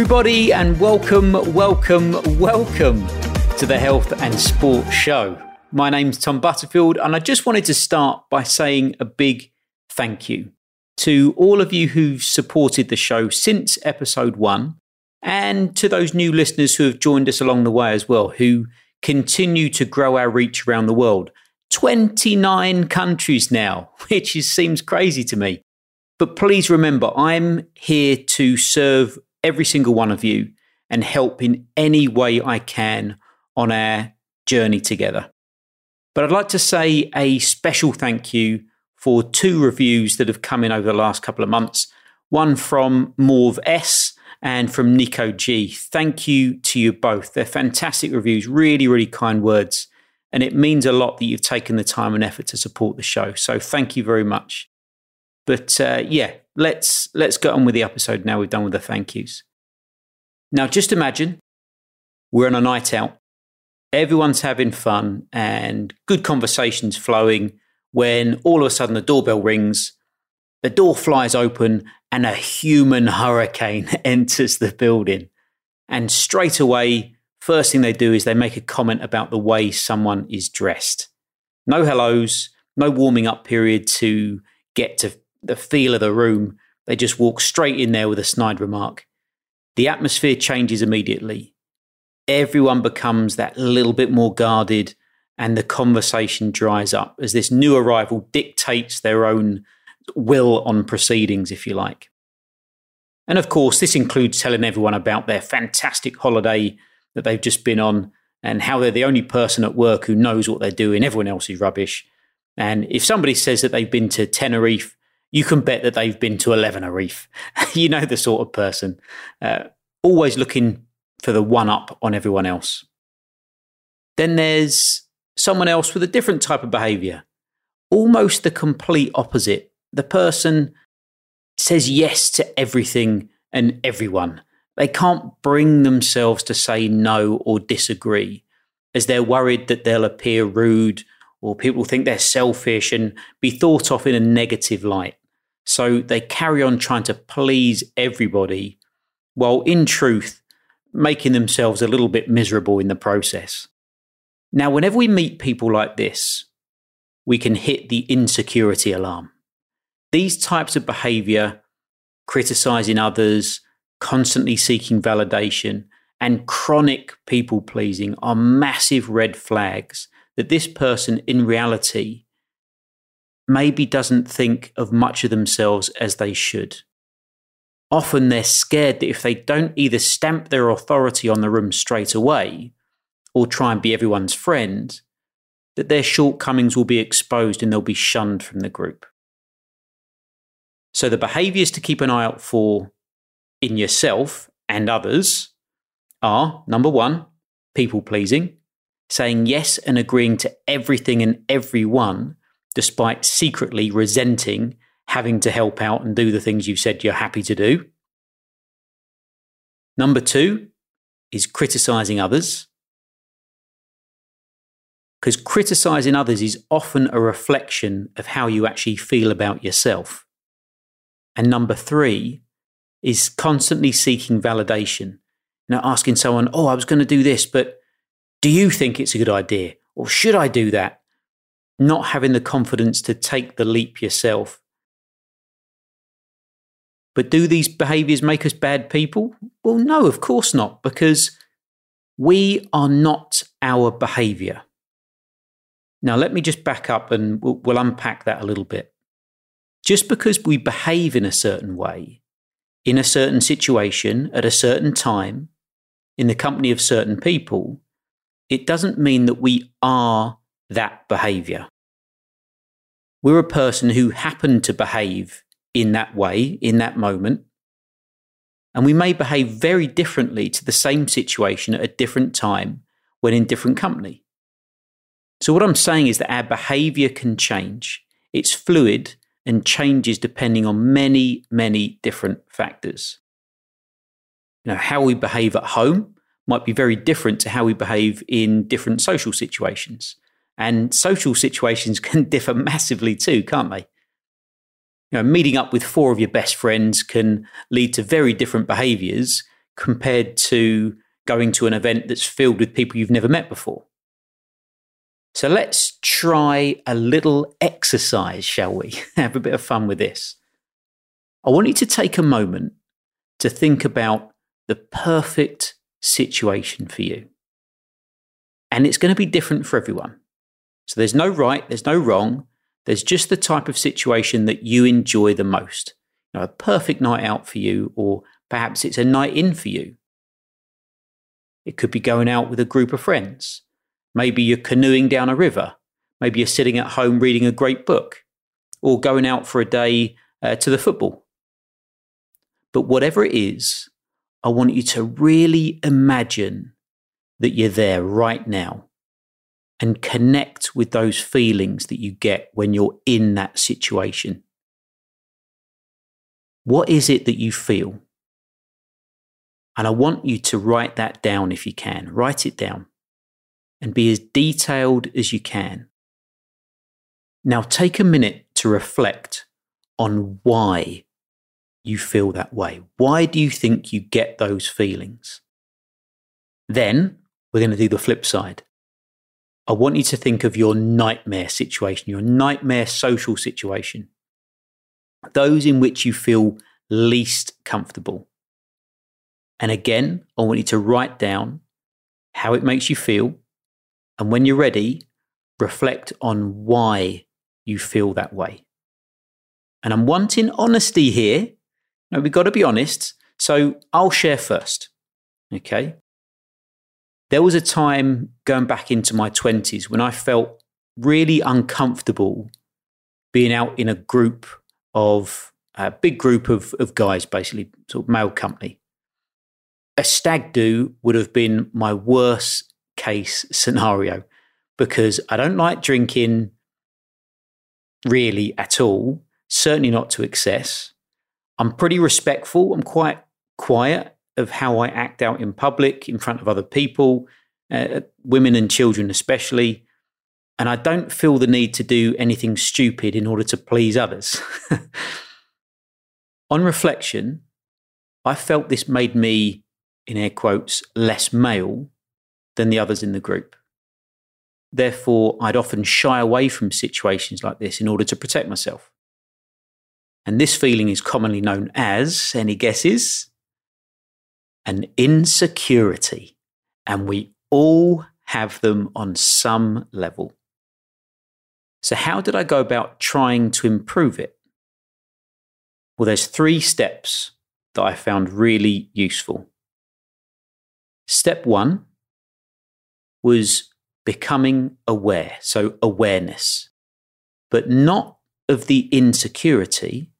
everybody, and welcome to the Health and Sport Show. My name's Tom Butterfield, and I just wanted to start by saying a big thank you to all of you who've supported the show since episode one, and to those new listeners who have joined us along the way as well, who continue to grow our reach around the world. 29 countries now, which seems crazy to me. But please remember, I'm here to serve every single one of you and help in any way I can on our journey together. But I'd like to say a special thank you for two reviews that have come in over the last couple of months, one from Morv S and from Nico G. Thank you to you both. They're fantastic reviews, really, really kind words. And it means a lot that you've taken the time and effort to support the show. So thank you very much. But let's get on with the episode now we've done with the thank yous. Now, just imagine we're on a night out. Everyone's having fun and good conversations flowing when all of a sudden the doorbell rings, the door flies open, and a human hurricane enters the building. And straight away, first thing they do is they make a comment about the way someone is dressed. No hellos, no warming up period to get to the feel of the room. They just walk straight in there with a snide remark. The atmosphere changes immediately. Everyone becomes that little bit more guarded, and the conversation dries up as this new arrival dictates their own will on proceedings, if you like. And of course, this includes telling everyone about their fantastic holiday that they've just been on and how they're the only person at work who knows what they're doing. Everyone else is rubbish. And if somebody says that they've been to Tenerife, you can bet that they've been to 11 Tenerife. You know the sort of person. Always looking for the one-up on everyone else. Then there's someone else with a different type of behaviour, almost the complete opposite. The person says yes to everything and everyone. They can't bring themselves to say no or disagree, as they're worried that they'll appear rude or people think they're selfish and be thought of in a negative light. So they carry on trying to please everybody, while in truth, making themselves a little bit miserable in the process. Now, whenever we meet people like this, we can hit the insecurity alarm. These types of behavior, criticizing others, constantly seeking validation, and chronic people pleasing are massive red flags that this person in reality maybe doesn't think of much of themselves as they should. Often they're scared that if they don't either stamp their authority on the room straight away or try and be everyone's friend, that their shortcomings will be exposed and they'll be shunned from the group. So the behaviours to keep an eye out for in yourself and others are, number one, people pleasing, saying yes and agreeing to everything and everyone, despite secretly resenting having to help out and do the things you've said you're happy to do. Number two is criticising others, because criticising others is often a reflection of how you actually feel about yourself. And number three is constantly seeking validation. Now, asking someone, oh, I was going to do this, but do you think it's a good idea? Or should I do that? Not having the confidence to take the leap yourself. But do these behaviours make us bad people? Well, no, of course not, because we are not our behaviour. Now, let me just back up and we'll unpack that a little bit. Just because we behave in a certain way, in a certain situation, at a certain time, in the company of certain people, it doesn't mean that we are that behaviour. We're a person who happened to behave in that way, in that moment. And we may behave very differently to the same situation at a different time when in different company. So what I'm saying is that our behavior can change. It's fluid and changes depending on many, many different factors. You know, how we behave at home might be very different to how we behave in different social situations. And social situations can differ massively too, can't they? You know, meeting up with four of your best friends can lead to very different behaviours compared to going to an event that's filled with people you've never met before. So let's try a little exercise, shall we? Have a bit of fun with this. I want you to take a moment to think about the perfect situation for you. And it's going to be different for everyone. So there's no right, there's no wrong. There's just the type of situation that you enjoy the most. You know, a perfect night out for you, or perhaps it's a night in for you. It could be going out with a group of friends. Maybe you're canoeing down a river. Maybe you're sitting at home reading a great book, or going out for a day to the football. But whatever it is, I want you to really imagine that you're there right now and connect with those feelings that you get when you're in that situation. What is it that you feel? And I want you to write that down if you can. Write it down and be as detailed as you can. Now take a minute to reflect on why you feel that way. Why do you think you get those feelings? Then we're going to do the flip side. I want you to think of your nightmare situation, your nightmare social situation, those in which you feel least comfortable. And again, I want you to write down how it makes you feel. And when you're ready, reflect on why you feel that way. And I'm wanting honesty here. No, we've got to be honest. So I'll share first. Okay. There was a time going back into my 20s when I felt really uncomfortable being out in a big group of guys, basically, sort of male company. A stag do would have been my worst case scenario because I don't like drinking really at all, certainly not to excess. I'm pretty respectful. I'm quite quiet of how I act out in public, in front of other people, women and children especially. And I don't feel the need to do anything stupid in order to please others. On reflection, I felt this made me, in air quotes, less male than the others in the group. Therefore, I'd often shy away from situations like this in order to protect myself. And this feeling is commonly known as, any guesses? An insecurity, and we all have them on some level. So how did I go about trying to improve it? Well, there's 3 steps that I found really useful. Step 1 was becoming aware, so awareness, but not of the insecurity.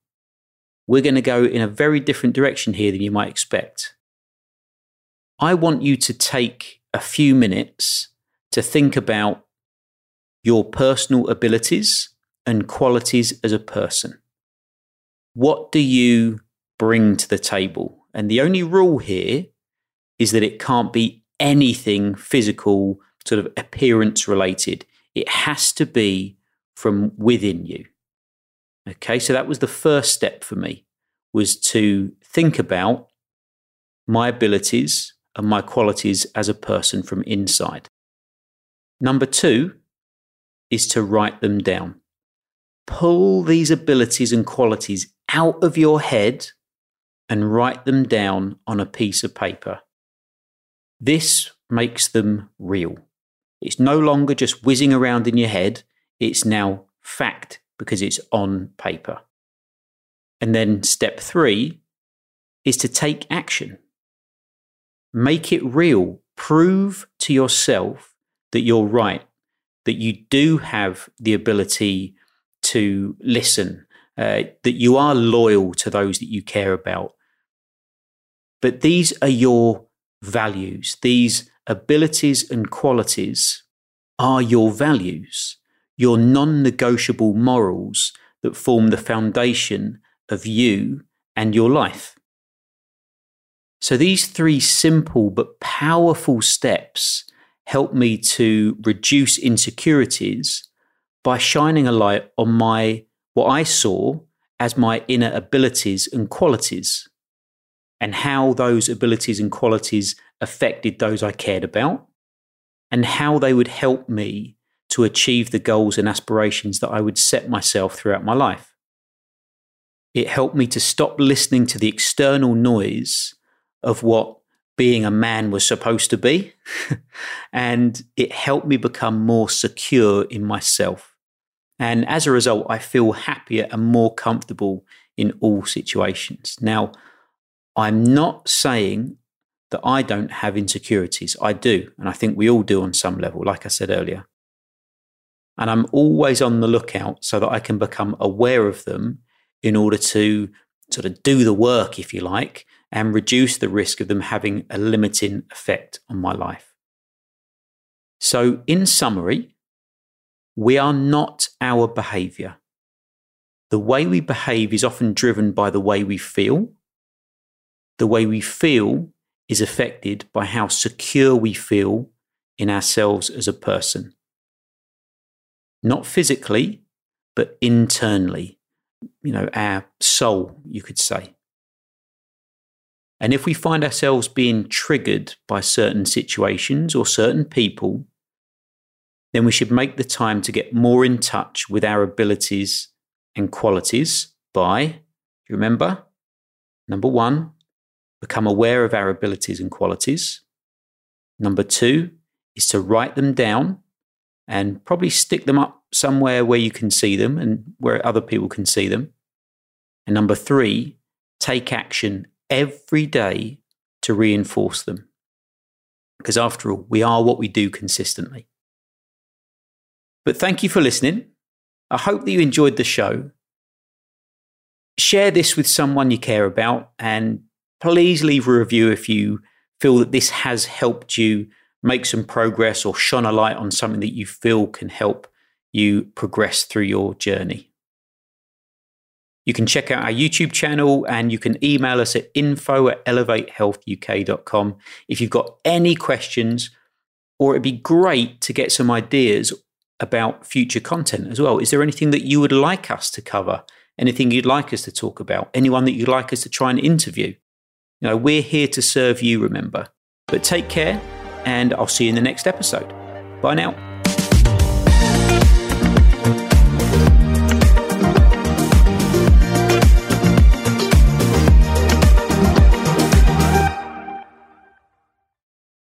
We're going to go in a very different direction here than you might expect. I want you to take a few minutes to think about your personal abilities and qualities as a person. What do you bring to the table? And the only rule here is that it can't be anything physical, sort of appearance related. It has to be from within you. Okay, so that was the first step for me, was to think about my abilities and my qualities as a person from inside. Number 2 is to write them down. Pull these abilities and qualities out of your head and write them down on a piece of paper. This makes them real. It's no longer just whizzing around in your head. It's now fact because it's on paper. And then step 3 is to take action. Make it real. Prove to yourself that you're right, that you do have the ability to listen, that you are loyal to those that you care about. But these are your values. These abilities and qualities are your values, your non-negotiable morals that form the foundation of you and your life. So these 3 simple but powerful steps help me to reduce insecurities by shining a light on what I saw as my inner abilities and qualities. and how those abilities and qualities affected those I cared about, and how they would help me to achieve the goals and aspirations that I would set myself throughout my life. It helped me to stop listening to the external noise of what being a man was supposed to be, and it helped me become more secure in myself. And as a result, I feel happier and more comfortable in all situations. Now, I'm not saying that I don't have insecurities. I do, and I think we all do on some level, like I said earlier. And I'm always on the lookout so that I can become aware of them in order to sort of do the work, if you like, and reduce the risk of them having a limiting effect on my life. So in summary, we are not our behavior. The way we behave is often driven by the way we feel. The way we feel is affected by how secure we feel in ourselves as a person. Not physically, but internally, our soul, you could say. And if we find ourselves being triggered by certain situations or certain people, then we should make the time to get more in touch with our abilities and qualities by, remember, 1, become aware of our abilities and qualities. 2 is to write them down and probably stick them up somewhere where you can see them and where other people can see them. And 3, take action every day to reinforce them. Because after all, we are what we do consistently. But thank you for listening. I hope that you enjoyed the show. Share this with someone you care about, and please leave a review if you feel that this has helped you make some progress or shone a light on something that you feel can help you progress through your journey. You can check out our YouTube channel, and you can email us at info@elevatehealthuk.com if you've got any questions, or it'd be great to get some ideas about future content as well. Is there anything that you would like us to cover? Anything you'd like us to talk about? Anyone that you'd like us to try and interview? We're here to serve you, remember. But take care, and I'll see you in the next episode. Bye now.